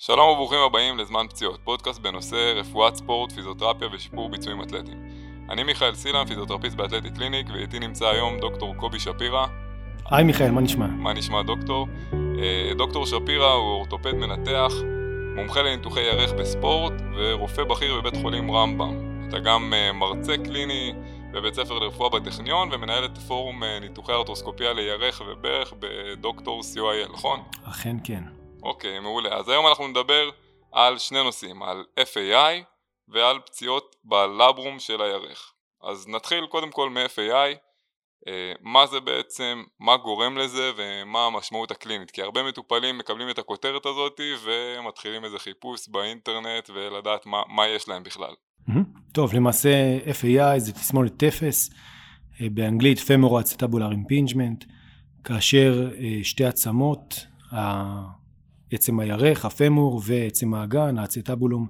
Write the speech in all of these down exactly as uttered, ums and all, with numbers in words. שלום וברוכים הבאים לזמן פציעות, פודקאסט בנושא רפואת ספורט, פיזיותרפיה ושיפור ביצועים אתלטיים. אני מיכאל סילם, פיזיותרפיסט באתלטי קליניק, ואיתי נמצא היום דוקטור קובי שפירא. היי מיכאל, מה נשמע? מה נשמע דוקטור? דוקטור שפירא הוא אורתופד מנתח, מומחה לניתוחי ירך בספורט ורופא בכיר בבית חולים רמב"ם. אתה גם מרצה קליני בבית ספר לרפואה בטכניון ומנהל את פורום ניתוחי ארטרוסקופיה לירך וברך בדוקטור סי או איי אל, נכון? אכן כן. אוקיי, מעולה. אז היום אנחנו נדבר על שני נושאים, על אף איי ועל פציעות בלברום של הירך. אז נתחיל קודם כל מ-אף איי, מה זה בעצם, מה גורם לזה ומה המשמעות הקלינית, כי הרבה מטופלים מקבלים את הכותרת הזאת ומתחילים איזה חיפוש באינטרנט ולדעת מה, מה יש להם בכלל. טוב, למעשה אף איי זה תסמונת תפס, באנגלית Femoral Acetabular Impingement, כאשר שתי עצמות, עצם הירך, הפמור ועצם האגן, האציטבולום,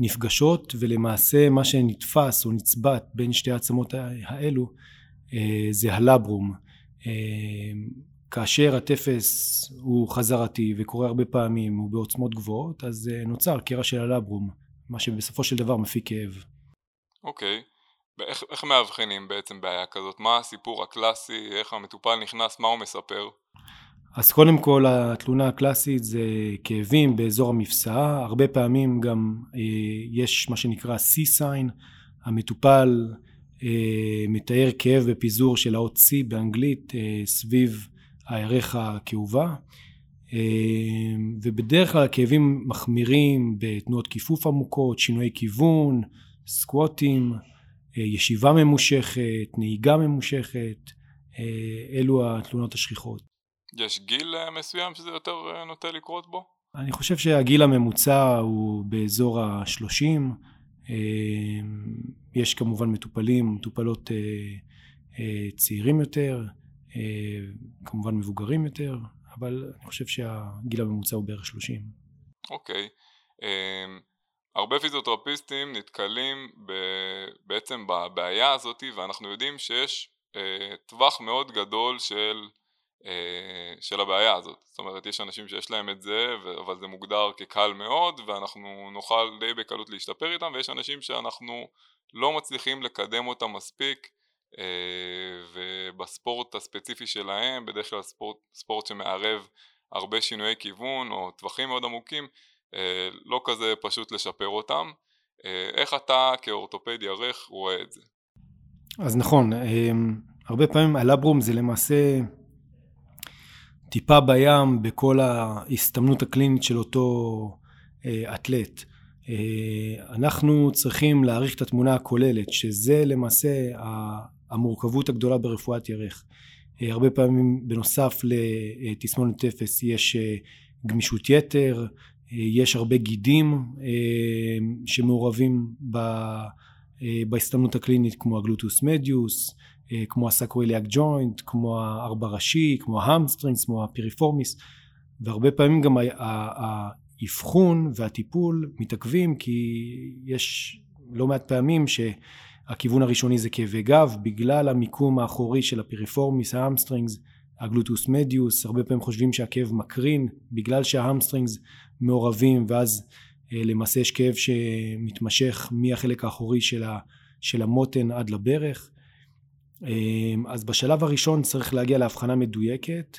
נפגשות, ולמעשה מה שנתפס או נצבט בין שתי העצמות האלו זה הלברום. כאשר התפס הוא חזרתי וקורה הרבה פעמים, הוא בעוצמות גבוהות, אז נוצר קרע של הלברום, מה שבסופו של דבר מפיק כאב. אוקיי. איך, איך מאבחנים בעצם בעיה כזאת? מה הסיפור הקלאסי? איך המטופל נכנס? מה הוא מספר? אז קודם כל התלונה הקלאסית זה כאבים באזור המפסעה, הרבה פעמים גם אה, יש מה שנקרא סי סיין, המטופל אה, מתאר כאב בפיזור של האות C באנגלית אה, סביב הערך הכאובה, אה, ובדרך כלל הכאבים מחמירים בתנועות כיפוף עמוקות, שינוי כיוון, סקווטים, אה, ישיבה ממושכת, נהיגה ממושכת, אה, אלו התלונות השכיחות. יש גיל מסוים שזה יותר נוטה לקרות בו? אני חושב שהגיל הממוצע הוא באזור ה-שלושים. יש כמובן מטופלים, מטופלות צעירים יותר, כמובן מבוגרים יותר, אבל אני חושב שהגיל הממוצע הוא בערך שלושים. אוקיי. הרבה פיזיותרפיסטים נתקלים בעצם בבעיה הזאת, ואנחנו יודעים שיש טווח מאוד גדול של... של הבעיה הזאת. זאת אומרת, יש אנשים שיש להם את זה, אבל זה מוגדר כקל מאוד, ואנחנו נוכל די בקלות להשתפר איתם, ויש אנשים שאנחנו לא מצליחים לקדם אותם מספיק, ובספורט הספציפי שלהם, בדרך כלל ספורט, ספורט שמערב הרבה שינויי כיוון, או טווחים מאוד עמוקים, לא כזה פשוט לשפר אותם. איך אתה כאורתופד ירך רואה את זה? אז נכון, הרבה פעמים הלברום זה למעשה... טיפה בים בכל ההסתמנות הקלינית של אותו אתלט. אנחנו צריכים להעריך את התמונה הכוללת, שזה למעשה המורכבות הגדולה ברפואת ירך. הרבה פעמים בנוסף לתסמונת תפס יש גמישות יתר, יש הרבה גידים שמעורבים בהסתמנות הקלינית, כמו הגלוטוס מדיוס, כמו הסאקרו-איליאק ג'וינט, כמו הארבע ראשי, כמו ההמסטרינגס, כמו הפיריפורמיס, והרבה פעמים גם האבחון והטיפול מתעכבים, כי יש לא מעט פעמים שהכיוון הראשוני זה כאבי גב, בגלל המיקום האחורי של הפיריפורמיס, ההמסטרינגס, הגלוטוס מדיוס, הרבה פעמים חושבים שהכאב מקרין, בגלל שההמסטרינגס מעורבים, ואז למעשה יש כאב שמתמשך מהחלק האחורי של המותן עד לברך. אז בשלב הראשון צריך להגיע להבחנה מדויקת,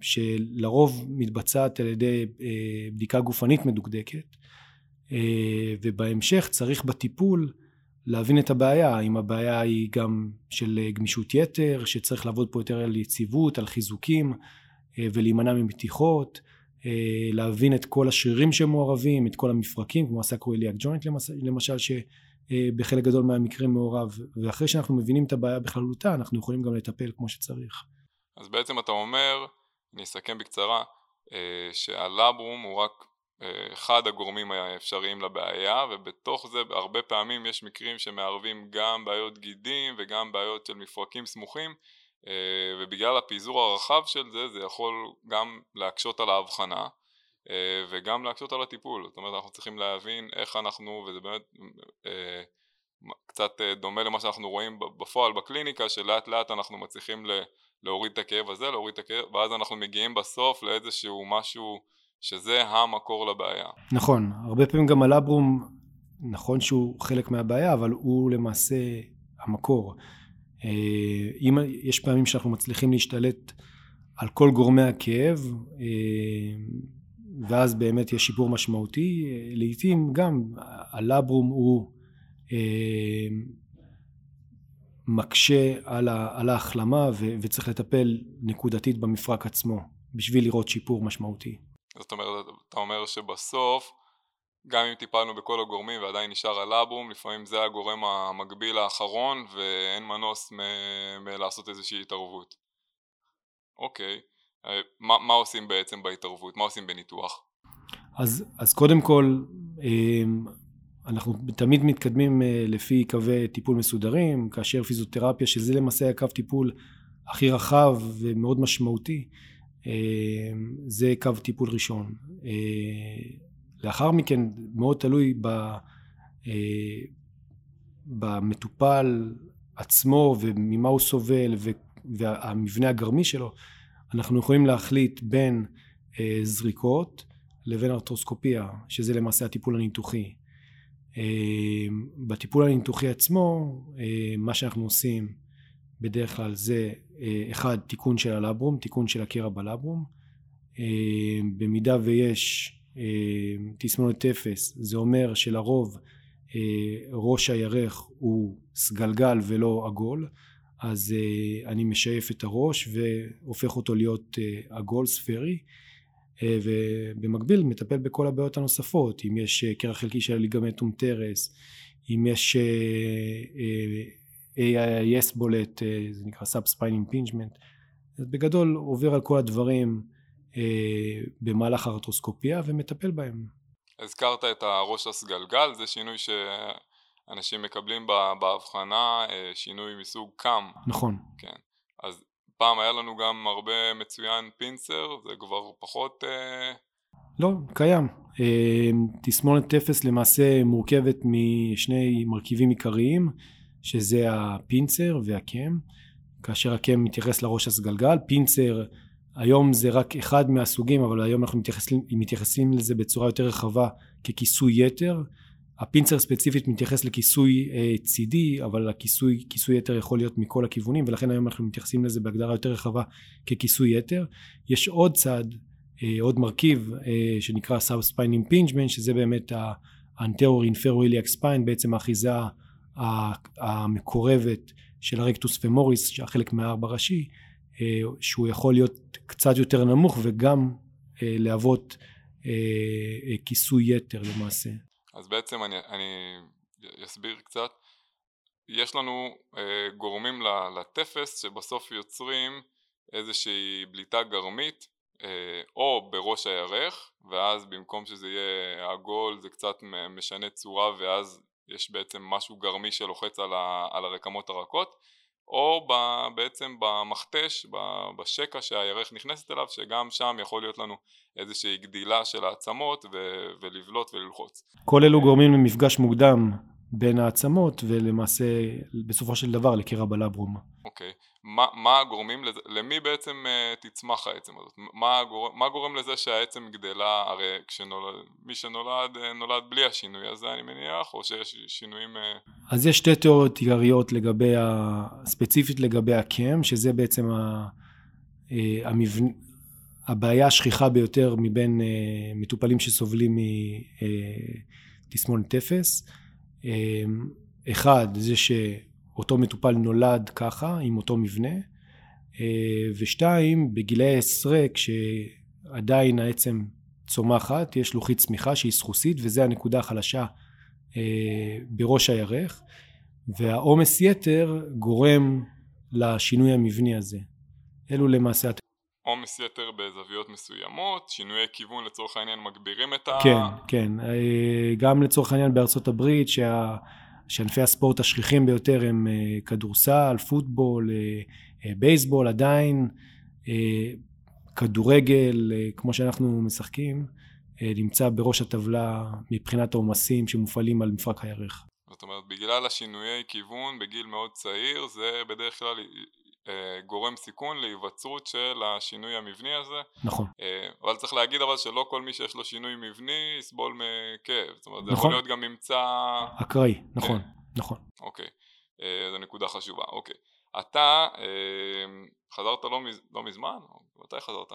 שלרוב מתבצעת על ידי בדיקה גופנית מדוקדקת, ובהמשך צריך בטיפול להבין את הבעיה, אם הבעיה היא גם של גמישות יתר, שצריך לעבוד פה יותר על יציבות, על חיזוקים, ולהימנע ממתיחות, להבין את כל השרירים שמעורבים, את כל המפרקים, כמו הסאקרו-איליאק ג'וינט למשל, ש... בחלק גדול מהמקרים מעורב, ואחרי שאנחנו מבינים את הבעיה בכללותה, אנחנו יכולים גם לטפל כמו שצריך. אז בעצם אתה אומר, אני אסכם בקצרה, שהלברום הוא רק אחד הגורמים האפשריים לבעיה, ובתוך זה הרבה פעמים יש מקרים שמערבים גם בעיות גידים וגם בעיות של מפרקים סמוכים, ובגלל הפיזור הרחב של זה, זה יכול גם להקשות על ההבחנה, וגם להקשות על הטיפול. זאת אומרת, אנחנו צריכים להבין איך אנחנו, וזה באמת אה, קצת דומה למה שאנחנו רואים בפועל בקליניקה, שלאט לאט אנחנו מצליחים להוריד את הכאב הזה, להוריד את הכאב, ואז אנחנו מגיעים בסוף לאיזשהו משהו שזה המקור לבעיה. נכון, הרבה פעמים גם הלברום, נכון שהוא חלק מהבעיה, אבל הוא למעשה המקור. אם יש פעמים שאנחנו מצליחים להשתלט על כל גורמי הכאב, ואז באמת יש שיפור משמעותי, לעתים גם הלברום הוא מקשה על ההחלמה, וצריך לטפל נקודתית במפרק עצמו, בשביל לראות שיפור משמעותי. זאת אומרת, אתה אומר שבסוף, גם אם טיפלנו בכל הגורמים ועדיין נשאר הלברום, לפעמים זה הגורם המקביל האחרון, ואין מנוס מלעשות איזושהי התערבות. אוקיי, מה, מה עושים בעצם בהתערבות? מה עושים בניתוח? אז, אז קודם כל, אנחנו תמיד מתקדמים לפי קווי טיפול מסודרים, כאשר פיזיותרפיה, שזה למעשה הקו טיפול הכי רחב ומאוד משמעותי, זה קו טיפול ראשון. לאחר מכן מאוד תלוי במטופל עצמו וממה הוא סובל והמבנה הגרמי שלו, אנחנו יכולים להחליט בין זריקות לבין ארטרוסקופיה, שזה למעשה הטיפול הניתוחי. בטיפול הניתוחי עצמו, מה שאנחנו עושים בדרך כלל זה אחד, תיקון של הלברום, תיקון של הקרע בלברום. במידה ויש תסמונת אפס, זה אומר שלרוב ראש הירך הוא סגלגל ולא עגול, אז אני משייף את הראש והופך אותו להיות עגול ספרי, ובמקביל מטפל בכל הבעיות הנוספות. אם יש קרע חלקי של ליגמנטום טרס, אם יש A I S בולט, זה נקרא Sub-Spine Impingement, אז בגדול עובר על כל הדברים במהלך הארטרוסקופיה ומטפל בהם. הזכרת את הראש הסגלגל, זה שינוי שאנשים מקבלים בהבחנה, שינוי מסוג קאם. נכון. כן. אז פעם היה לנו גם הרבה מצוין פינצר, זה כבר פחות... לא, קיים. תסמונת אפס למעשה מורכבת משני מרכיבים עיקריים, שזה הפינצר והקאם. כאשר הקאם מתייחס לראש הסגלגל, פינצר... היום זה רק אחד מהסוגים, אבל היום אנחנו מתייחסים, מתייחסים לזה בצורה יותר רחבה ככיסוי יתר. הפינצר ספציפית מתייחס לכיסוי אה, צידי, אבל הכיסוי, כיסוי יתר יכול להיות מכל הכיוונים, ולכן היום אנחנו מתייחסים לזה בהגדרה יותר רחבה ככיסוי יתר. יש עוד צד, אה, עוד מרכיב אה, שנקרא Sub-Spine Impingement, שזה באמת ה-Anterior-Inferior-Iliac Spine, בעצם האחיזה המקורבת של הרקטוס פמוריס, שהחלק מהארבע ראשי, שהוא יכול להיות קצת יותר נמוך וגם להוות כיסוי יתר למעשה. אז בעצם אני, אני אסביר קצת. יש לנו גורמים לטפס שבסוף יוצרים איזושהי בליטה גרמית או בראש הירך, ואז במקום שזה יהיה עגול זה קצת משנה צורה, ואז יש בעצם משהו גרמי שלוחץ על הרקמות הרכות, או בעצם במחתש, בשקע שהירך נכנסת אליו, שגם שם יכול להיות לנו איזושהי גדילה של העצמות ולבלוט וללחוץ. כל אלו גורמים למפגש מוקדם בין העצמות, ולמעשה בסופו של דבר לקרע בלברום. אוקיי, מה, מה הגורמים, למי בעצם תצמח העצם הזאת? מה גורם, מה גורם לזה שהעצם גדלה? הרי כשנולד, מי שנולד נולד בלי השינוי הזה, אני מניח, או שיש שינויים... אז יש שתי תיאוריות עיקריות לגבי, ספציפית לגבי הקאם, שזה בעצם המבנה, הבעיה השכיחה ביותר מבין מטופלים שסובלים מתסמונת אפס. אחד, זה שאותו מטופל נולד ככה, עם אותו מבנה, ושתיים, בגילי עשרה, כשעדיין העצם צומחת, יש לוחית צמיחה שהיא סחוסית, וזה הנקודה החלשה בראש הירך, והעומס יתר גורם לשינוי המבני הזה. אלו למעשה... עומס יתר בזוויות מסוימות, שינויי כיוון לצורך העניין מגבירים את ה... כן, כן. גם לצורך העניין בארצות הברית, שה... שענפי הספורט השכיחים ביותר הם כדורסל, פוטבול, בייסבול, עדיין, כדורגל, כמו שאנחנו משחקים, נמצא בראש הטבלה מבחינת העומסים שמופעלים על מפרק הירך. זאת אומרת, בגלל השינויי כיוון בגיל מאוד צעיר, זה בדרך כלל גורם סיכון להיווצרות של השינוי המבני הזה. נכון. אבל צריך להגיד אבל שלא כל מי שיש לו שינוי מבני יסבול מכאב. זאת אומרת, נכון. זה יכול להיות גם ממצא... אקראי, נכון, נכון. אוקיי, זו נקודה חשובה, אוקיי. אתה חזרת לא, מז... לא מזמן? מתי חזרת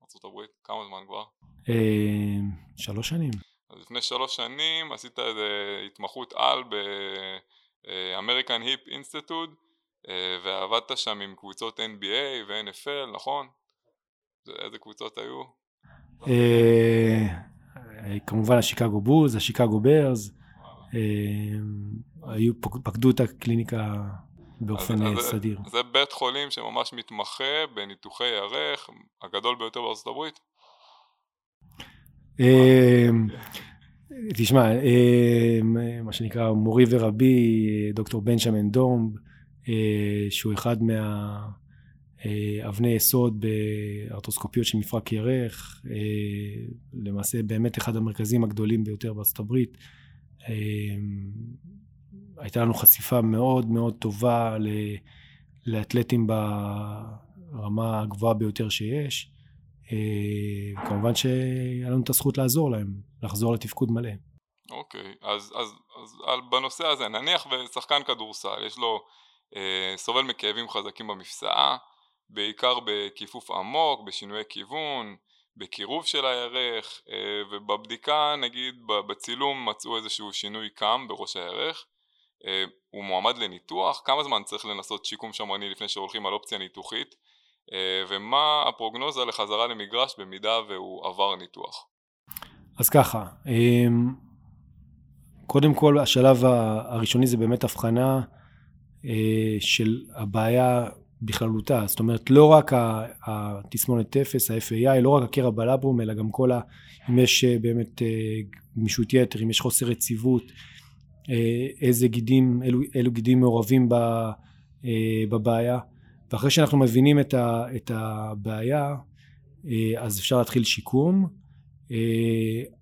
מארצות הברית? כמה זמן כבר? שלוש שנים. אז לפני שלוש שנים עשית התמחות על ב-American Hip Institute, ועבדת שם עם קבוצות N B A ו-N F L, נכון? איזה קבוצות היו? כמובן השיקגו בולז, השיקגו בירז, פקדו את הקליניקה באופן סדיר. זה בית חולים שממש מתמחה בניתוחי ירך, הגדול ביותר בארצות הברית? תשמע, מה שנקרא מורי ורבי, דוקטור בנג'מין דומב, שהוא אחד מהאבני יסוד בארטרוסקופיות של מפרק ירך, למעשה באמת אחד המרכזים הגדולים ביותר בארצות הברית. הייתה לנו חשיפה מאוד מאוד טובה לאתלטים ברמה הגבוהה ביותר שיש, וכמובן שהיה לנו את הזכות לעזור להם, לחזור לתפקוד מלא. אוקיי, אז, אז, אז בנושא הזה, נניח ושחקן כדורסל, יש לו אה, סובל מכאבים חזקים במפסעה, בעיקר בכיפוף עמוק, בשינוי כיוון, בקירוב של הירך, אה, ובבדיקה נגיד בצילום מצאו איזשהו שינוי קאם בראש הירך, אה, הוא מועמד לניתוח, כמה זמן צריך לנסות שיקום שמרני לפני שהולכים על אופציה ניתוחית, אה, ומה הפרוגנוזה לחזרה למגרש במידה והוא עבר ניתוח? אז ככה, אה, קודם כל השלב הראשוני זה באמת הבחנה של הבעיה בכללותה, זאת אומרת לא רק התסמונת טפס, ה-F A I, לא רק הקרע בלברום, אלא גם כל ה... אם יש באמת גמישות יתר, אם יש חוסר יציבות, איזה גידים, אילו, אילו גידים מעורבים בבעיה, ואחרי שאנחנו מבינים את ה, את הבעיה, אז אפשר להתחיל שיקום.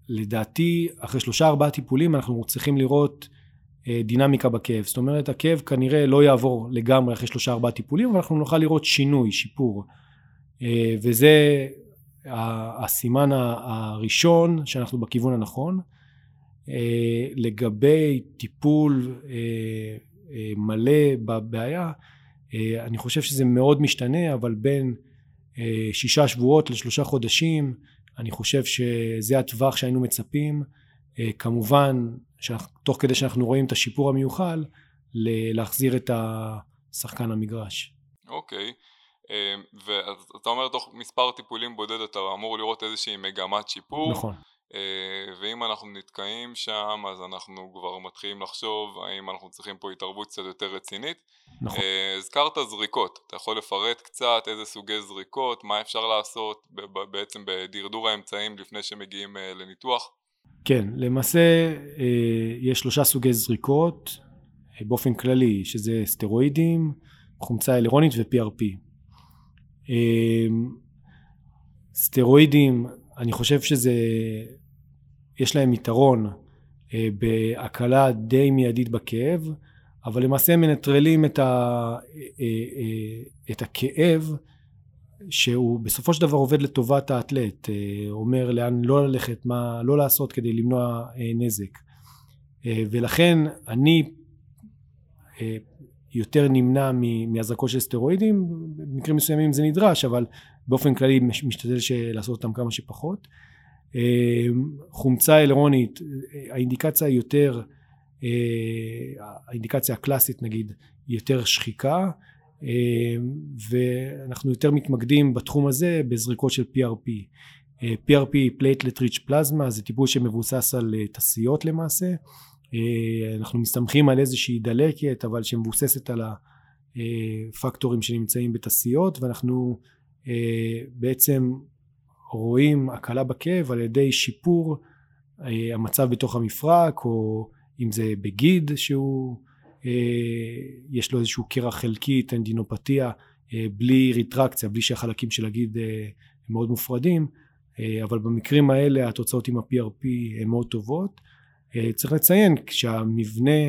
לדעתי, אחרי שלושה ארבעה טיפולים אנחנו צריכים לראות דינמיקה בכאב. זאת אומרת, הכאב כנראה לא יעבור לגמרי אחרי שלושה ארבעה טיפולים, אבל אנחנו נוכל לראות שינוי, שיפור. וזה הסימן הראשון שאנחנו בכיוון הנכון. לגבי טיפול מלא בבעיה, אני חושב שזה מאוד משתנה, אבל בין שישה שבועות לשלושה חודשים, אני חושב שזה הטווח שהיינו מצפים, כמובן, תוך כדי שאנחנו רואים את השיפור המיוחל, להחזיר את השחקן המגרש. אוקיי, ואתה אומר תוך מספר טיפולים בודד, אתה אמור לראות איזושהי מגמת שיפור. נכון. ואם אנחנו נתקעים שם, אז אנחנו כבר מתחילים לחשוב, האם אנחנו צריכים פה התערבות קצת יותר רצינית. נכון. הזכרת זריקות, אתה יכול לפרט קצת איזה סוגי זריקות, מה אפשר לעשות בעצם בדרדור האמצעים לפני שמגיעים לניתוח? כן, למעשה יש שלושה סוגי זריקות באופן כללי, שזה סטרואידים, חומצה הילרונית ו-P R P. סטרואידים, אני חושב שזה, יש להם יתרון בהקלה די מיידית בכאב, אבל למעשה הם מנטרלים את, ה, את הכאב שהוא בסופו של דבר עובד לטובת האתלט, אומר לאן לא ללכת, מה לא לעשות כדי למנוע נזק. ולכן אני יותר נמנע מהזרקות של סטרואידים, במקרים מסוימים זה נדרש, אבל באופן כללי משתדל לעשות אותם כמה שפחות. חומצה הילרונית, האינדיקציה יותר, האינדיקציה הקלאסית נגיד, יותר שחיקה, ואנחנו יותר מתמקדים בתחום הזה בזריקות של P R P. P R P, Platelet Rich Plasma, זה טיפול שמבוסס על תסיות למעשה. אנחנו מסתמכים על איזושהי דלקת, אבל שמבוססת על הפקטורים שנמצאים בתסיות, ואנחנו בעצם רואים הקלה בכאב על ידי שיפור המצב בתוך המפרק, או אם זה בגיד שהוא יש לו איזשהו קרע חלקי, טנדינופתיה, בלי ריטרקציה, בלי שהחלקים של הגיד הם מאוד מופרדים, אבל במקרים האלה התוצאות עם ה-P R P הן מאוד טובות. צריך לציין שהמבנה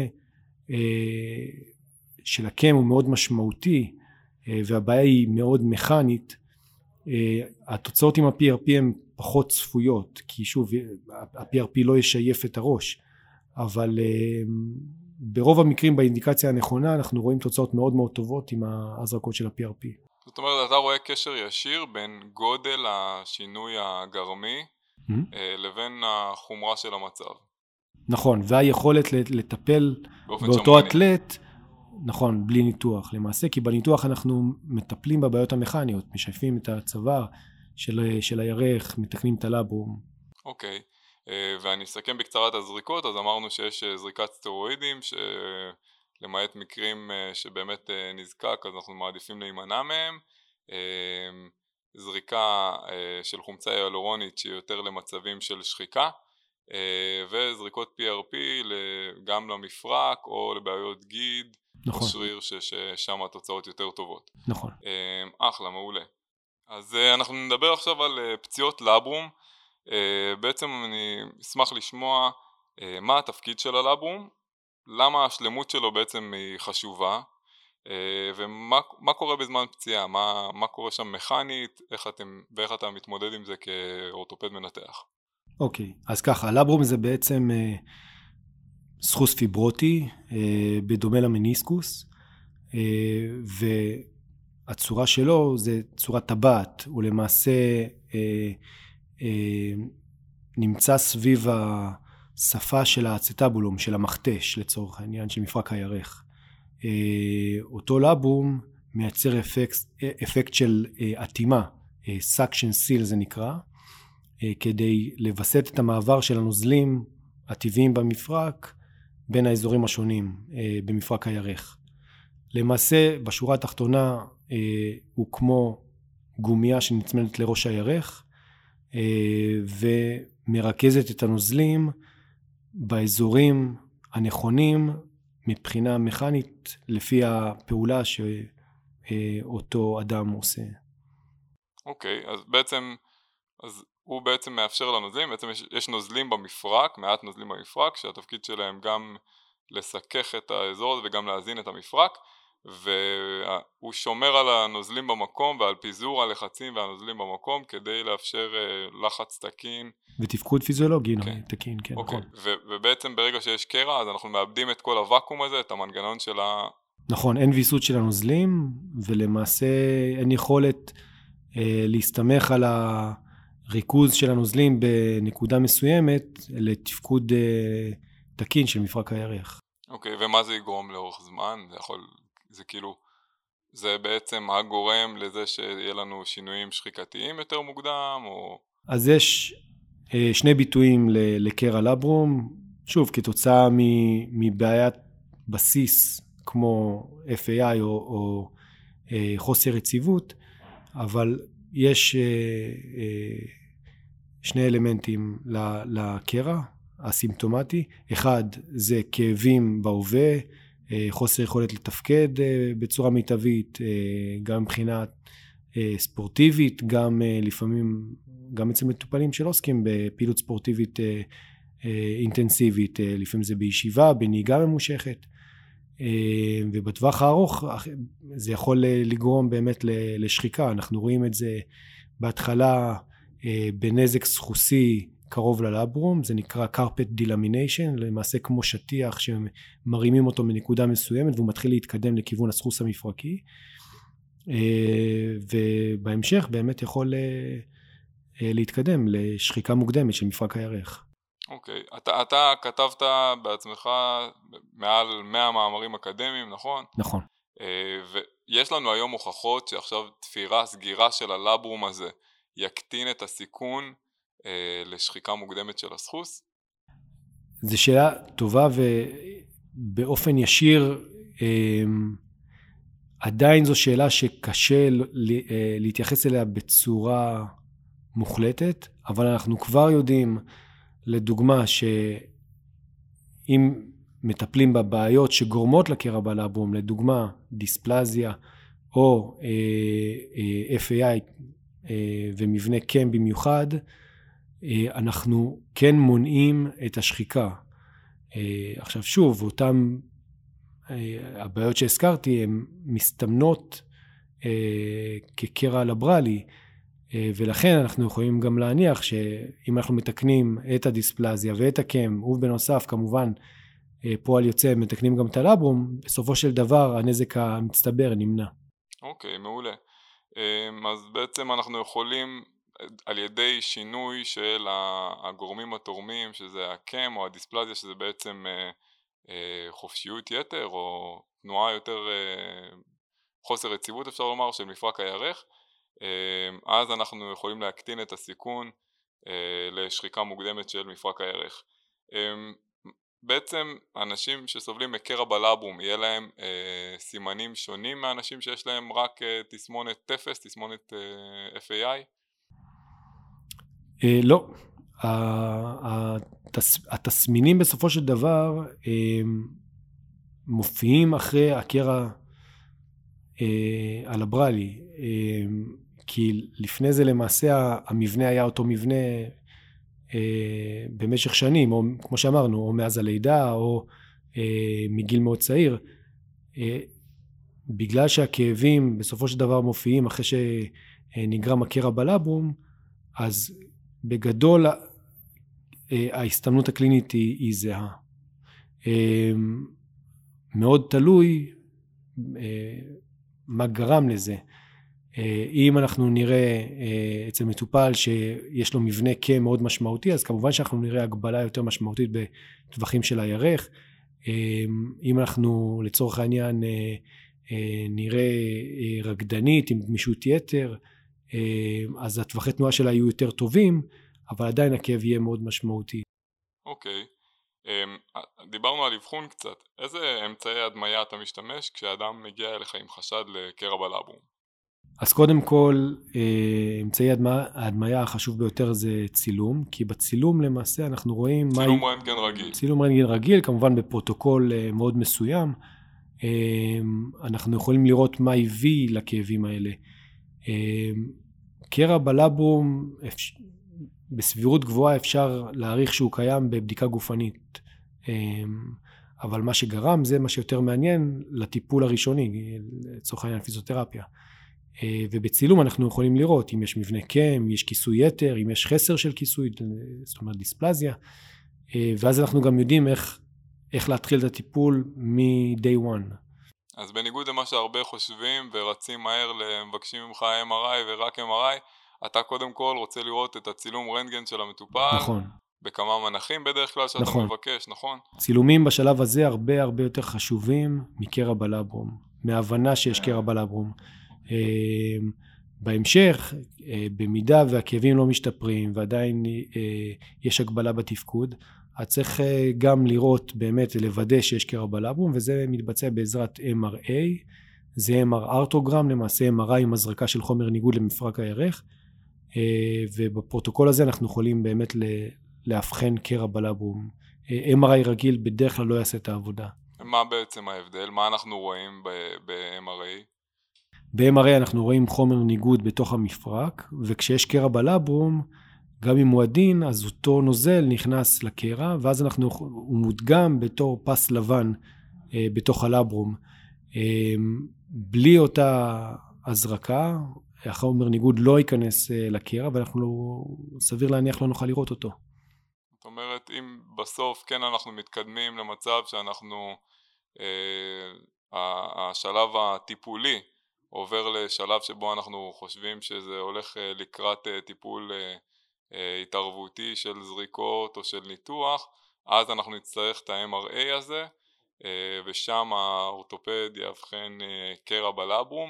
של הקאם הוא מאוד משמעותי והבעיה היא מאוד מכנית, התוצאות עם ה-פי אר פי הן פחות צפויות, כי שוב ה-פי אר פי לא ישייף את הראש, אבל ברוב המקרים באינדיקציה הנכונה אנחנו רואים תוצאות מאוד מאוד טובות עם ההזרקות של ה-פי אר פי. זאת אומרת, אתה רואה קשר ישיר בין גודל השינוי הגרמי mm-hmm. לבין החומרה של המצב. נכון, והיכולת לטפל באותו אתלט, נכון, בלי ניתוח למעשה, כי בניתוח אנחנו מטפלים בבעיות המכניות, משייפים את הצוואר של, של הירך, מתקנים את הלברום. אוקיי. Okay. ואני אסכם בקצרה את הזריקות. אז אמרנו שיש זריקת סטרואידים שלמעט מקרים שבאמת נזקק אז אנחנו מעדיפים להימנע מהם, זריקה של חומצה היאלורונית שהיא יותר למצבים של שחיקה, וזריקות פי אר פי גם למפרק או לבעיות גיד, נכון. או שריר ששם התוצאות יותר טובות. נכון. אחלה, מעולה. אז אנחנו נדבר עכשיו על פציעות לברום. Uh, בעצם אני אשמח לשמוע uh, מה התפקיד של הלברום, למה השלמות שלו בעצם היא חשובה, uh, ומה מה קורה בזמן פציעה, מה, מה קורה שם מכנית, איך אתם, ואיך אתה מתמודד עם זה כאורתופד מנתח. אוקיי, okay, אז ככה, הלברום זה בעצם uh, סחוס פיברוטי, uh, בדומה למניסקוס, uh, והצורה שלו זה צורת טבעת, הוא למעשה... Uh, נמצא סביב השפה של האציטבולום, של המכתש לצורך העניין, של מפרק הירך. אותו לברום מייצר אפקט, אפקט של עתימה, סאקשן סיל זה נקרא, כדי לבסט את המעבר של הנוזלים הטבעיים במפרק בין האזורים השונים במפרק הירך. למעשה בשורה התחתונה הוא כמו גומיה שנצמדת לראש הירך, ומרכזת את הנוזלים באזורים הנכונים מבחינה מכנית לפי הפעולה שאותו אדם עושה. אוקיי, אז בעצם, אז הוא בעצם מאפשר לנוזלים, בעצם יש, יש נוזלים במפרק, מעט נוזלים במפרק, שהתפקיד שלהם גם לסכך את האזור וגם להזין את המפרק, והוא שומר על הנוזלים במקום ועל פיזור הלחצים והנוזלים במקום כדי לאפשר לחץ תקין ותפקוד פיזיולוגי תקין, כן. אוקיי, ובעצם ברגע שיש קרע אז אנחנו מאבדים את כל הוואקום הזה, את המנגנון של ה... נכון, אין ויסות של הנוזלים ולמעשה אין יכולת להסתמך על הריכוז של הנוזלים בנקודה מסוימת לתפקוד תקין של מפרק הירך. אוקיי, ומה זה יגרום לאורך זמן? זה יכול... זה כאילו, זה בעצם הגורם לזה שיהיה לנו שינויים שחיקתיים יותר מוקדם, או... אז יש שני ביטויים לקרע לברום, שוב, כתוצאה מבעיית בסיס, כמו אף איי איי או, או חוסר יציבות, אבל יש שני אלמנטים לקרע הסימפטומטי, אחד זה כאבים בהווה, חוסר יכולת לתפקד בצורה מיטבית, גם מבחינה ספורטיבית, גם לפעמים, גם אצל מטופלים של עוסקים בפעילות ספורטיבית אינטנסיבית, לפעמים זה בישיבה, בנהיגה ממושכת, ובטווח הארוך זה יכול לגרום באמת לשחיקה, אנחנו רואים את זה בהתחלה בנזק סחוסי, קרוב ללברום, זה נקרא carpet delamination, למעשה כמו שטיח שמרימים אותו מנקודה מסוימת והוא מתחיל להתקדם לכיוון הסחוס המפרקי, ובהמשך באמת יכול להתקדם לשחיקה מוקדמת של מפרק הירך. אוקיי, okay. אתה, אתה כתבת בעצמך מעל מאה מאמרים אקדמיים, נכון? נכון. ויש לנו היום הוכחות שעכשיו תפירה, סגירה של הלברום הזה יקטין את הסיכון לשחיקה מוקדמת של הסחוס? זו שאלה טובה, ובאופן ישיר עדיין זו שאלה שקשה להתייחס אליה בצורה מוחלטת, אבל אנחנו כבר יודעים לדוגמה שאם מטפלים בבעיות שגורמות לקרע בלברום, לדוגמה דיספלזיה או אף איי איי ומבנה קאם במיוחד, אנחנו כן מונעים את השחיקה. עכשיו שוב, אותם הבעיות שהזכרתי הן מסתמנות כקרע לברלי, ולכן אנחנו יכולים גם להניח שאם אנחנו מתקנים את הדיספלזיה ואת הקאם, ובנוסף כמובן פועל יוצא מתקנים גם את הלברום, בסופו של דבר הנזק המצטבר נמנע. אוקיי, מעולה. אז בעצם אנחנו יכולים על ידי שינוי של הגורמים התורמים, שזה הקאם או הדיספלזיה, שזה בעצם חופשיות יתר או תנועה יותר, חוסר יציבות אפשר לומר, של מפרק הירך, אז אנחנו יכולים להקטין את הסיכון לשחיקה מוקדמת של מפרק הירך. בעצם אנשים שסובלים מקרע בלברום יהיה להם סימנים שונים מאנשים שיש להם רק תסמונת תפס, תסמונת F A I? לא, התסמינים בסופו של דבר מופיעים אחרי הקרע הלברלי, כי לפני זה למעשה המבנה היה אותו מבנה במשך שנים, או כמו שאמרנו, או מאז הלידה או מגיל מאוד צעיר. בגלל שהכאבים בסופו של דבר מופיעים אחרי שנגרם הקרע בלברום, אז בגדול ההסתמנות הקלינית היא זהה. מאוד תלוי מה גרם לזה. אם אנחנו נראה אצל מטופל שיש לו מבנה קאם מאוד משמעותי, אז כמובן שאנחנו נראה הגבלה יותר משמעותית בטווחים של הירך. אם אנחנו לצורך העניין נראה רקדנית עם גמישות יתר, אז הטווחי תנועה שלה יהיו יותר טובים, אבל עדיין הכאב יהיה מאוד משמעותי. אוקיי. דיברנו על אבחון קצת. איזה אמצעי הדמיה אתה משתמש כשאדם מגיע אליך עם חשד לקרע בלברום? אז קודם כל, אמצעי ההדמיה החשוב ביותר זה צילום, כי בצילום למעשה אנחנו רואים... צילום רנטגן רגיל. צילום רנטגן רגיל, כמובן בפרוטוקול מאוד מסוים. אנחנו יכולים לראות מה הביא לכאבים האלה. קרע בלברום, בסבירות גבוהה אפשר להעריך שהוא קיים בבדיקה גופנית, אבל מה שגרם זה מה שיותר מעניין לטיפול הראשוני, לצורך העניין פיזיותרפיה. ובצילום אנחנו יכולים לראות אם יש מבנה קאם, אם יש כיסוי יתר, אם יש חסר של כיסוי, זאת אומרת דיספלזיה, ואז אנחנו גם יודעים איך, איך להתחיל את הטיפול מ-day one. אז בניגוד למה שהרבה חושבים ורצים מהר למבקשים ממך M R I ורק M R I, אתה קודם כל רוצה לראות את הצילום רנטגן של המטופל, נכון. בכמה מנחים בדרך כלל שאתה נכון. מבקש, נכון? צילומים בשלב הזה הרבה הרבה יותר חשובים מקרע בלברום, מההבנה שיש קרע בלברום. בהמשך, במידה והכאבים לא משתפרים ועדיין יש הגבלה בתפקוד, אז צריך גם לראות באמת לוודא שיש קרע בלברום, וזה מתבצע בעזרת M R A, זה M R ארטוגרם, למעשה M R I עם הזרקה של חומר ניגוד למפרק הירך, ובפרוטוקול הזה אנחנו יכולים באמת להבחן קרע בלברום. M R I רגיל בדרך כלל לא יעשה את העבודה. מה בעצם ההבדל? מה אנחנו רואים ב-M R A? ב-M R A אנחנו רואים חומר ניגוד בתוך המפרק, וכשיש קרע בלברום, גם אם הוא עדין, אז אותו נוזל נכנס לקרע, ואז אנחנו, הוא מודגם בתור פס לבן אה, בתוך הלברום. אה, בלי אותה הזרקה, החומר ניגוד לא ייכנס אה, לקרע, ואנחנו לא, סביר להניח לא נוכל לראות אותו. זאת אומרת, אם בסוף כן אנחנו מתקדמים למצב שאנחנו, אה, השלב הטיפולי, עובר לשלב שבו אנחנו חושבים שזה הולך לקראת טיפול התערבותי של זריקות או של ניתוח, אז אנחנו נצטרך את ה-M R A הזה, ושם האורתופד יאבחן קרע בלברום.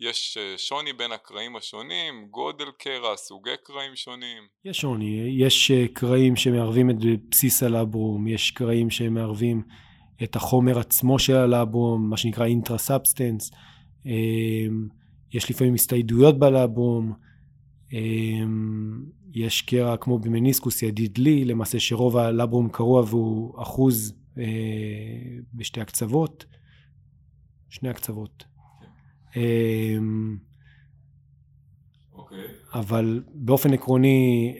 יש שוני בין הקרעים השונים, גודל קרע, סוגי קרעים שונים? יש שוני, יש קרעים שמערבים את בסיס הלברום, יש קרעים שמערבים את החומר עצמו של הלברום, מה שנקרא אינטרסאבסטנס, יש לפעמים הסתיידויות בלברום, יש קרע כמו במניסקוס ידידלי, למעשה שרוב הלברום קרוע והוא אחוז בשתי הקצוות, שני הקצוות. אבל באופן עקרוני,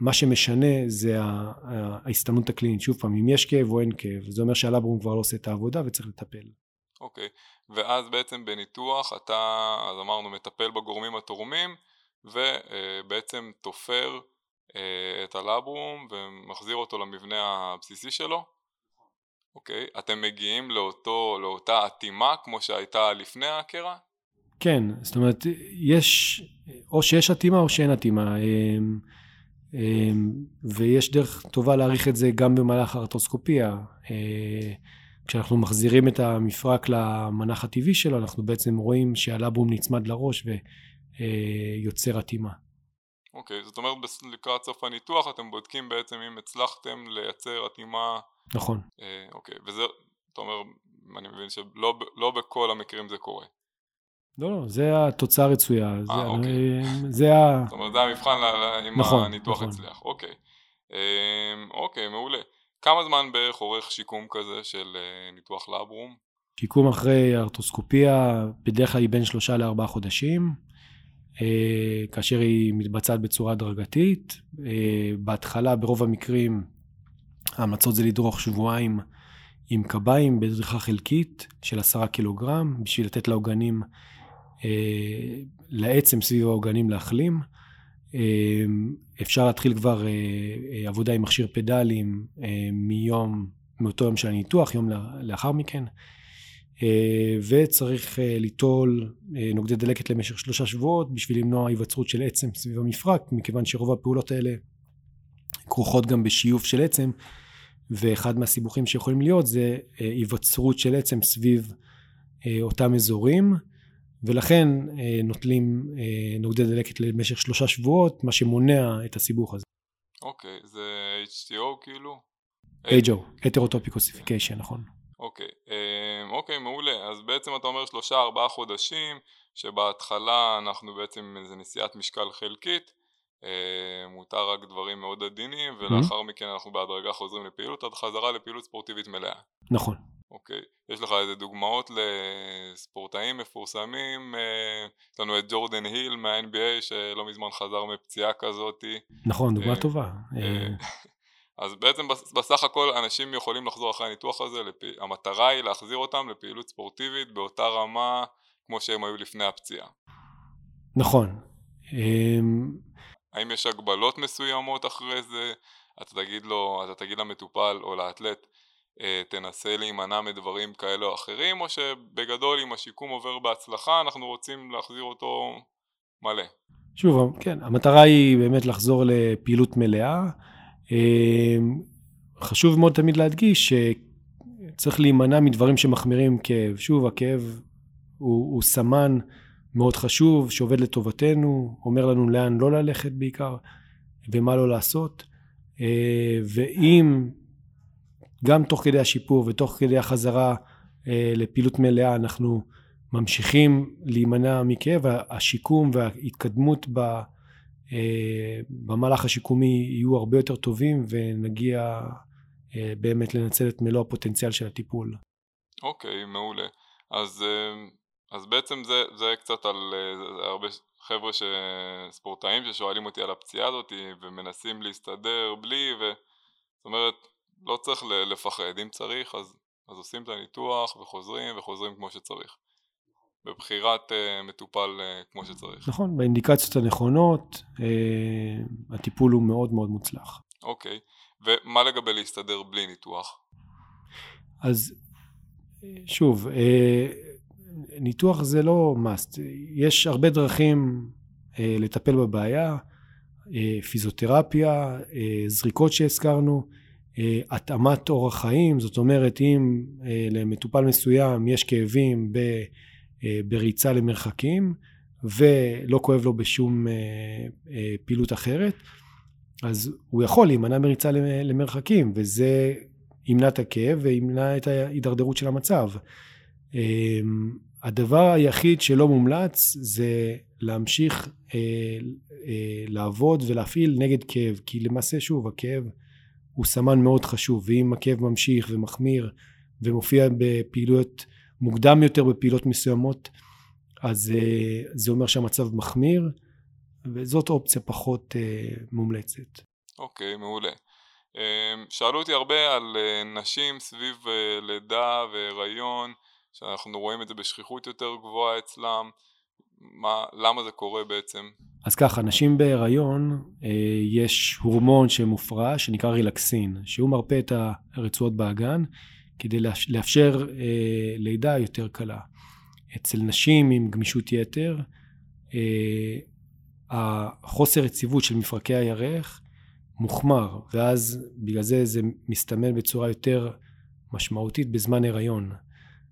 מה שמשנה זה ההסתמנות הקלינית. שוב פעם, אם יש כאב או אין כאב, זה אומר שהלברום כבר לא עושה את העבודה וצריך לטפל. אוקיי, ואז בעצם בניתוח אתה, אז אמרנו, מטפל בגורמים התורמים, ובעצם תופר את הלברום ומחזיר אותו למבנה הבסיסי שלו. אוקיי, אתם מגיעים לאותו, לאותה עתימה כמו שהייתה לפני ההקרע? כן, זאת אומרת, יש, או שיש עתימה או שאין עתימה, ויש דרך טובה להעריך את זה גם במהלך הארטרוסקופיה. כשאנחנו מחזירים את המפרק למנח הטבעי שלו, אנחנו בעצם רואים שהלברום נצמד לראש ויוצר עתימה. אוקיי, זאת אומרת, לקראת סוף הניתוח אתם בודקים בעצם אם הצלחתם לייצר עתימה. נכון. אוקיי, וזה, אתה אומר, אני מבין שלא לא בכל המקרים זה קורה. לא, לא, זה התוצאה הרצויה. אה, אוקיי. זה ה... זאת אומרת, זה המבחן אם הניתוח הצליח. אוקיי. אוקיי, מעולה. כמה זמן בערך אורך שיקום כזה של ניתוח לברום? שיקום אחרי ארטרוסקופיה בדרך כלל היא בין שלושה לארבעה חודשים, כאשר היא מתבצעת בצורה דרגתית. בהתחלה ברוב המקרים ההמלצות זה לדרוך שבועיים עם קביים בדריכה חלקית של עשרה קילוגרם, בשביל לתת לעוגנים, לעצם סביב העוגנים להחלים. אפשר להתחיל כבר עבודה עם מכשיר פדלים מיום, מאותו יום של הניתוח, יום לאחר מכן, וצריך ליטול נוגדי דלקת למשך שלושה שבועות, בשביל למנוע היווצרות של עצם סביב המפרק, מכיוון שרוב הפעולות האלה כרוכות גם בשיוף של עצם, ואחד מהסיבוכים שיכולים להיות זה היווצרות של עצם סביב אותם אזורים, ולכן נוטלים נוגדי דלקת למשך שלושה שבועות, מה שמונע את הסיבוך הזה. אוקיי, זה אייץ' טי או כאילו? אייץ' או, heterotrophic ossification, נכון. אוקיי, אוקיי, מעולה. אז בעצם אתה אומר שלושה, ארבעה חודשים, שבהתחלה אנחנו בעצם, זה נשיאת משקל חלקית, מותר רק דברים מאוד עדינים, ולאחר מכן אנחנו בהדרגה חוזרים לפעילות, עד חזרה לפעילות ספורטיבית מלאה. נכון. אוקיי, יש לך איזה דוגמאות לספורטאים מפורסמים? יש לנו את ג'ורדן היל מה-אן בי איי שלא מזמן חזר מפציעה כזאת. נכון, דוגמה טובה. אז בעצם בסך הכל אנשים יכולים לחזור אחרי הניתוח הזה, המטרה היא להחזיר אותם לפעילות ספורטיבית באותה רמה כמו שהם היו לפני הפציעה. נכון. האם יש הגבלות מסוימות אחרי זה? אתה תגיד לו, אתה תגיד למטופל או לאתלט, תנסה להימנע מדברים כאלה או אחרים, או שבגדול אם השיקום עובר בהצלחה אנחנו רוצים להחזיר אותו מלא? שוב, כן, המטרה היא באמת לחזור לפעילות מלאה. חשוב מאוד תמיד להדגיש שצריך להימנע מדברים שמחמירים כאב. שוב, הכאב הוא, הוא סמן מאוד חשוב שעובד לטובתנו, אומר לנו לאן לא ללכת בעיקר ומה לא לעשות, ואם גם תוך כדי השיפור ותוך כדי החזרה אה, לפעילות מלאה אנחנו ממשיכים להימנע מכאב, השיקום וההתקדמות ב, אה, במהלך השיקומי יהיו הרבה יותר טובים, ונגיע אה, באמת לנצל את מלוא הפוטנציאל של הטיפול. אוקיי, מעולה. אז, אז בעצם זה, זה קצת על הרבה חבר'ה ש, ספורטאים ששואלים אותי על הפציעה הזאת ומנסים להסתדר בלי, זאת אומרת, לא צריך לפחד, אם צריך אז, אז עושים את הניתוח וחוזרים וחוזרים כמו שצריך, בבחירת uh, מטופל uh, כמו שצריך. נכון, באינדיקציות הנכונות uh, הטיפול הוא מאוד מאוד מוצלח. אוקיי, ומה לגבי להסתדר בלי ניתוח? אז שוב, uh, ניתוח זה לא must, יש הרבה דרכים uh, לטפל בבעיה, uh, פיזיותרפיה, uh, זריקות שהזכרנו, התאמת אורח חיים, זאת אומרת אם למטופל מסוים יש כאבים ב, בריצה למרחקים ולא כואב לו בשום פעילות אחרת, אז הוא יכול להימנע מריצה למרחקים, וזה ימנע את הכאב וימנע את ההידרדרות של המצב. הדבר היחיד שלא מומלץ זה להמשיך לעבוד ולהפעיל נגד כאב, כי למעשה שוב הכאב הוא סמן מאוד חשוב, ואם הכאב ממשיך ומחמיר ומופיע בפעילויות מוקדם יותר, בפעילות מסוימות, אז זה אומר שהמצב מחמיר, וזאת אופציה פחות מומלצת. אוקיי, מעולה. שאלו אותי הרבה על נשים סביב לידה והיריון, שאנחנו רואים את זה בשכיחות יותר גבוהה אצלם, מה, למה זה קורה בעצם? אז ככה, אנשים בהיריון, יש הורמון שמופרש, שנקרא רילקסין, שהוא מרפא את הרצועות באגן, כדי לאפשר לידה יותר קלה. אצל נשים עם גמישות יתר, החוסר יציבות של מפרקי הירך מוחמר, ואז בגלל זה זה מסתמן בצורה יותר משמעותית בזמן הריון.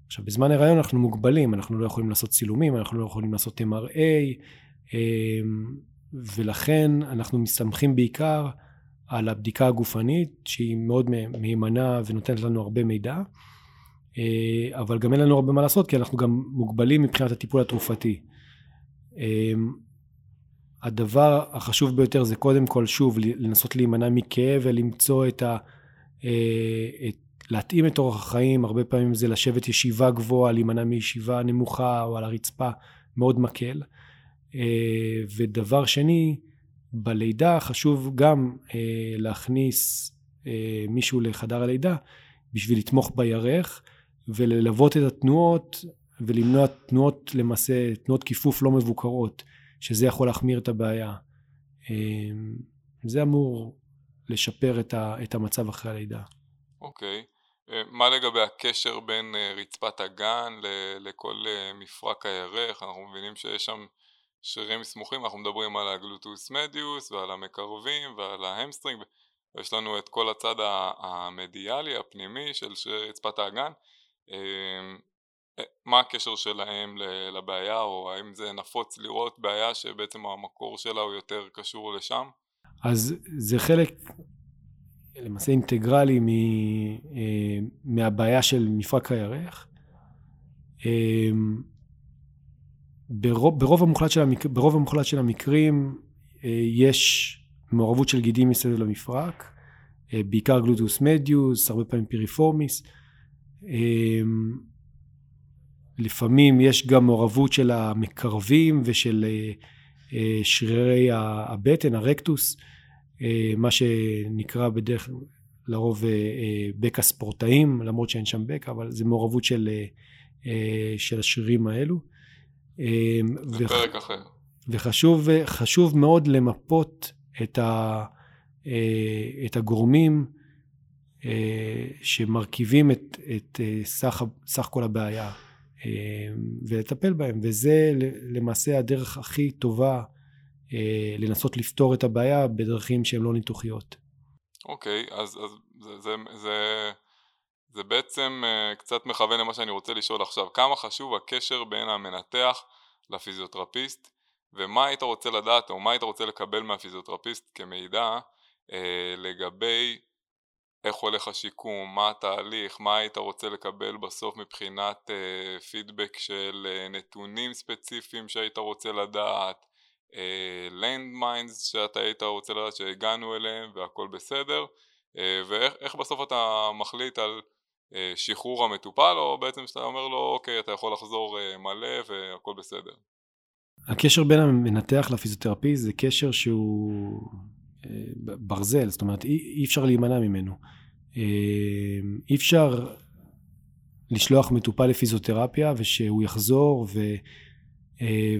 עכשיו, בזמן הריון אנחנו מוגבלים, אנחנו לא יכולים לעשות צילומים, אנחנו לא יכולים לעשות אם אר איי, ולכן אנחנו מסתמכים בעיקר על הבדיקה הגופנית, שהיא מאוד מהימנה ונותנת לנו הרבה מידע, אבל גם אין לנו הרבה מה לעשות, כי אנחנו גם מוגבלים מבחינת הטיפול התרופתי. הדבר החשוב ביותר זה קודם כל, שוב, לנסות להימנע מכאב ולמצוא את ה... את להתאים את אורח החיים, הרבה פעמים זה לשבת ישיבה גבוהה, להימנע מישיבה נמוכה או על הרצפה, מאוד מקל. ודבר שני, בלידה חשוב גם להכניס מישהו לחדר הלידה, בשביל לתמוך בירך, וללוות את התנועות, ולמנוע תנועות למעשה, תנועות כיפוף לא מבוקרות, שזה יכול להחמיר את הבעיה. זה אמור לשפר את המצב אחרי הלידה. אוקיי. מה לגבי הקשר בין רצפת הגן לכל מפרק הירך? אנחנו מבינים שיש שם שרירים סמוכים, אנחנו מדברים על הגלוטוס מדיוס ועל המקרבים ועל ההמסטרינג, ויש לנו את כל הצד המדיאלי, הפנימי של שריר רצפת האגן. מה הקשר שלהם לבעיה, או האם זה נפוץ לראות בעיה שבעצם המקור שלה הוא יותר קשור לשם? אז זה חלק למעשה אינטגרלי מהבעיה של מפרק הירך. ברוב, ברוב המוחלט של המקרים, ברוב המוחלט של המקרים יש מעורבות של גידים מסביב למפרק, בעיקר גלוטוס מדיוס, הרבה פעמים פיריפורמיס. לפעמים יש גם מעורבות של המקרבים ושל שרירי הבטן, הרקטוס, מה שנקרא בדרך לרוב בקע ספורטאים, למרות שאין שם בקע, אבל זה מעורבות של, של השרירים האלו. זה וח... פרק אחר. וחשוב, חשוב מאוד למפות את ה את הגורמים שמרכיבים את את סך סך כל הבעיה ולטפל בהם, וזה למעשה הדרך הכי טובה לנסות לפתור את הבעיה בדרכים שהן לא ניתוחיות. אוקיי, אז אז זה זה זה זה בעצם קצת מכוון למה שאני רוצה לשאול עכשיו. כמה חשוב הקשר בין המנתח לפיזיותרפיסט, ומה היית רוצה לדעת או מה היית רוצה לקבל מהפיזיותרפיסט כמידע אה, לגבי איך הולך השיקום, מה התהליך, מה היית רוצה לקבל בסוף מבחינת אה, פידבק של אה, נתונים ספציפיים שהיית רוצה לדעת, אה, landmines שאתה היית רוצה לדעת שהגענו אליהם והכל בסדר, אה, ואיך איך בסוף אתה מחליט על אה, שחרור המטופל, או בעצם שאתה אומר לו אוקיי, אתה יכול לחזור אה, מלא והכל בסדר. הקשר בין המנתח לפיזיותרפיסט זה קשר שהוא ברזל, זאת אומרת אי אפשר להימנע ממנו. אי אפשר לשלוח מטופל לפיזיותרפיה ושהוא יחזור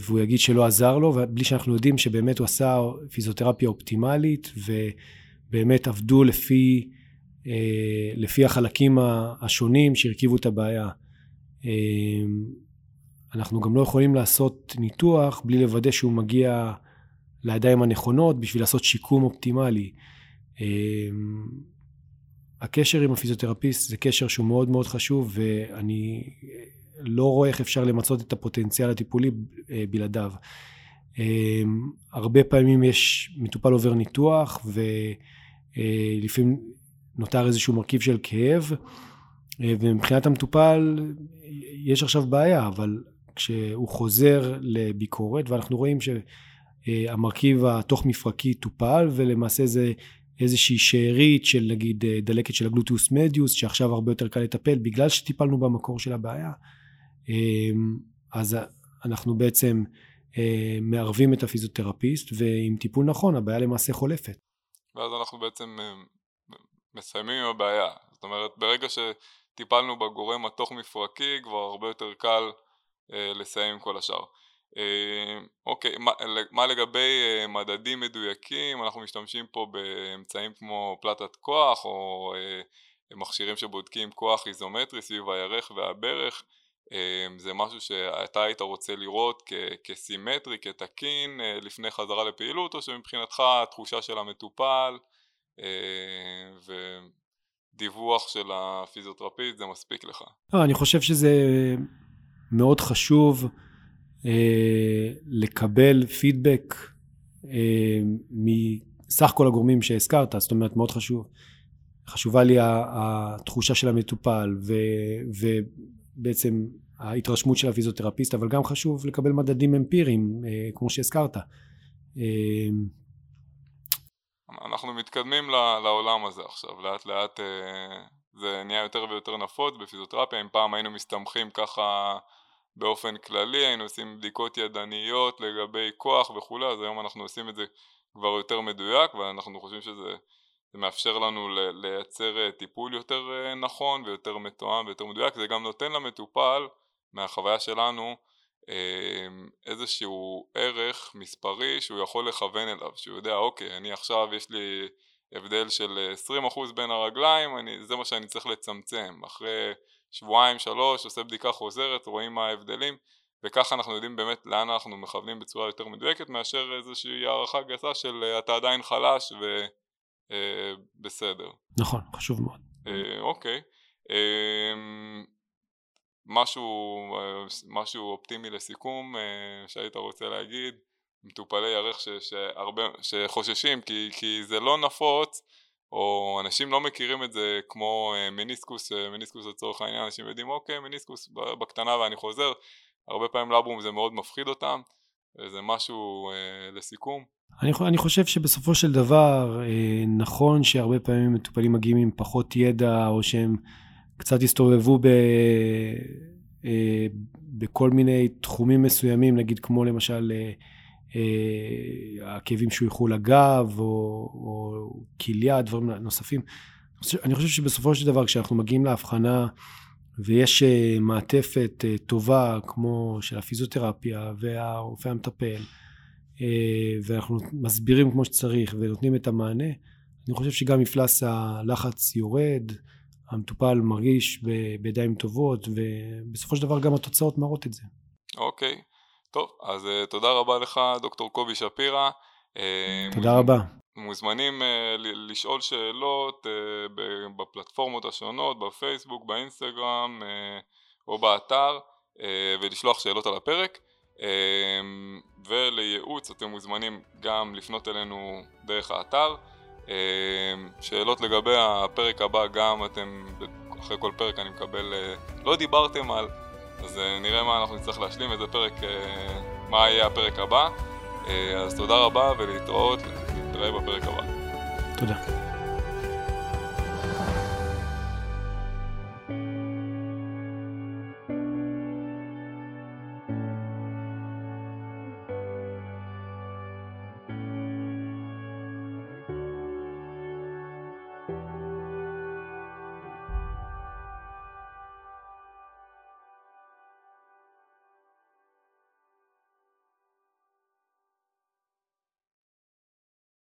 והוא יגיד שלא עזר לו, בלי שאנחנו יודעים שבאמת הוא עשה פיזיותרפיה אופטימלית ובאמת עבדו לפי, לפי החלקים השונים שהרכיבו את הבעיה. אנחנו גם לא יכולים לעשות ניתוח בלי לוודא שהוא מגיע לידיים הנכונות בשביל לעשות שיקום אופטימלי. הקשר עם הפיזיותרפיסט זה קשר שהוא מאוד מאוד חשוב, ואני לא רואה איך אפשר למצות את הפוטנציאל הטיפולי בלעדיו. הרבה פעמים יש מטופל עובר ניתוח, ולפעמים נותר איזשהו מרכיב של כאב, ומבחינת המטופל יש עכשיו בעיה, אבל כשהוא חוזר לביקורת ואנחנו רואים שהמרכיב התוך מפרקי טופל, ולמעשה זה איזושהי שארית של נגיד דלקת של הגלוטוס מדיוס שעכשיו הרבה יותר קל לטפל בגלל שטיפלנו במקור של הבעיה, אז אנחנו בעצם מערבים את הפיזיותרפיסט, ועם טיפול נכון הבעיה למעשה חולפת, ואז אנחנו בעצם מסיימים עם הבעיה. זאת אומרת, ברגע ש טיפלנו בגורם התוך מפרקי, כבר הרבה יותר קל אה, לסיים עם כל השאר. אה, אוקיי, מה, מה לגבי אה, מדדים מדויקים? אנחנו משתמשים פה באמצעים כמו פלטת כוח, או אה, מכשירים שבודקים כוח איזומטרי סביב הירך והברך. אה, זה משהו שאתה היית רוצה לראות כ- כסימטרי, כתקין, אה, לפני חזרה לפעילות, או שמבחינתך התחושה של המטופל, אה, ו... דיווח של הפיזיותרפיסט, זה מספיק לך. אני חושב שזה מאוד חשוב אה, לקבל פידבק אה, מסך כל הגורמים שהזכרת, זאת אומרת מאוד חשוב. חשובה לי התחושה של המטופל ו, ובעצם ההתרשמות של הפיזיותרפיסט, אבל גם חשוב לקבל מדדים אמפיריים אה, כמו שהזכרת. אה, אנחנו מתקדמים לעולם הזה עכשיו, לאט לאט זה נהיה יותר ויותר נפוץ בפיזיותרפיה. אם פעם היינו מסתמכים ככה באופן כללי, היינו עושים בדיקות ידניות לגבי כוח וכו', אז היום אנחנו עושים את זה כבר יותר מדויק, ואנחנו חושבים שזה מאפשר לנו לייצר טיפול יותר נכון ויותר מתואם ויותר מדויק. זה גם נותן למטופל, מהחוויה שלנו, איזשהו ערך מספרי שהוא יכול לכוון אליו, שהוא יודע, אוקיי, אני עכשיו יש לי הבדל של עשרים אחוז בין הרגליים, אני, זה מה שאני צריך לצמצם. אחרי שבועיים שלוש עושה בדיקה חוזרת, רואים מה ההבדלים, וככה אנחנו יודעים באמת לאן אנחנו מכוונים בצורה יותר מדויקת, מאשר איזושהי הערכה גסה של אתה עדיין חלש ובסדר. נכון, חשוב מאוד. אוקיי, משהו, משהו אופטימי לסיכום שהיית רוצה להגיד, מטופלי ירך ש, שהרבה, שחוששים כי, כי זה לא נפוץ, או אנשים לא מכירים את זה כמו מניסקוס, מניסקוס לצורך העניין, אנשים יודעים אוקיי מניסקוס בקטנה ואני חוזר, הרבה פעמים לברום זה מאוד מפחיד אותם, זה משהו לסיכום. אני, אני חושב שבסופו של דבר נכון שהרבה פעמים מטופלים מגיעים עם פחות ידע, או שהם קצת הסתובבו ב, אה, בכל מיני תחומים מסוימים, נגיד כמו למשל אה, אה, הכאבים שויכו לגב, או, או כליה, דברים נוספים. אני חושב שבסופו של דבר, כשאנחנו מגיעים להבחנה, ויש אה, מעטפת אה, טובה, כמו של הפיזיותרפיה, והרופא המטפל, אה, ואנחנו מסבירים כמו שצריך, ונותנים את המענה, אני חושב שגם מפלס הלחץ יורד, המטופל מרגיש בידיים טובות, ובסופו של דבר גם התוצאות מראות את זה. אוקיי, טוב, אז תודה רבה לך דוקטור קובי שפירא. תודה רבה. מוזמנים לשאול שאלות בפלטפורמות השונות, בפייסבוק, באינסטגרם או באתר, ולשלוח שאלות על הפרק. ולייעוץ אתם מוזמנים גם לפנות אלינו דרך האתר. שאלות לגבי הפרק הבא גם אתם, אחרי כל פרק אני מקבל, לא דיברתם על, אז נראה מה אנחנו נצטרך להשלים את זה פרק, מה יהיה הפרק הבא. אז תודה רבה ולהתראות, נתראה בפרק הבא. תודה.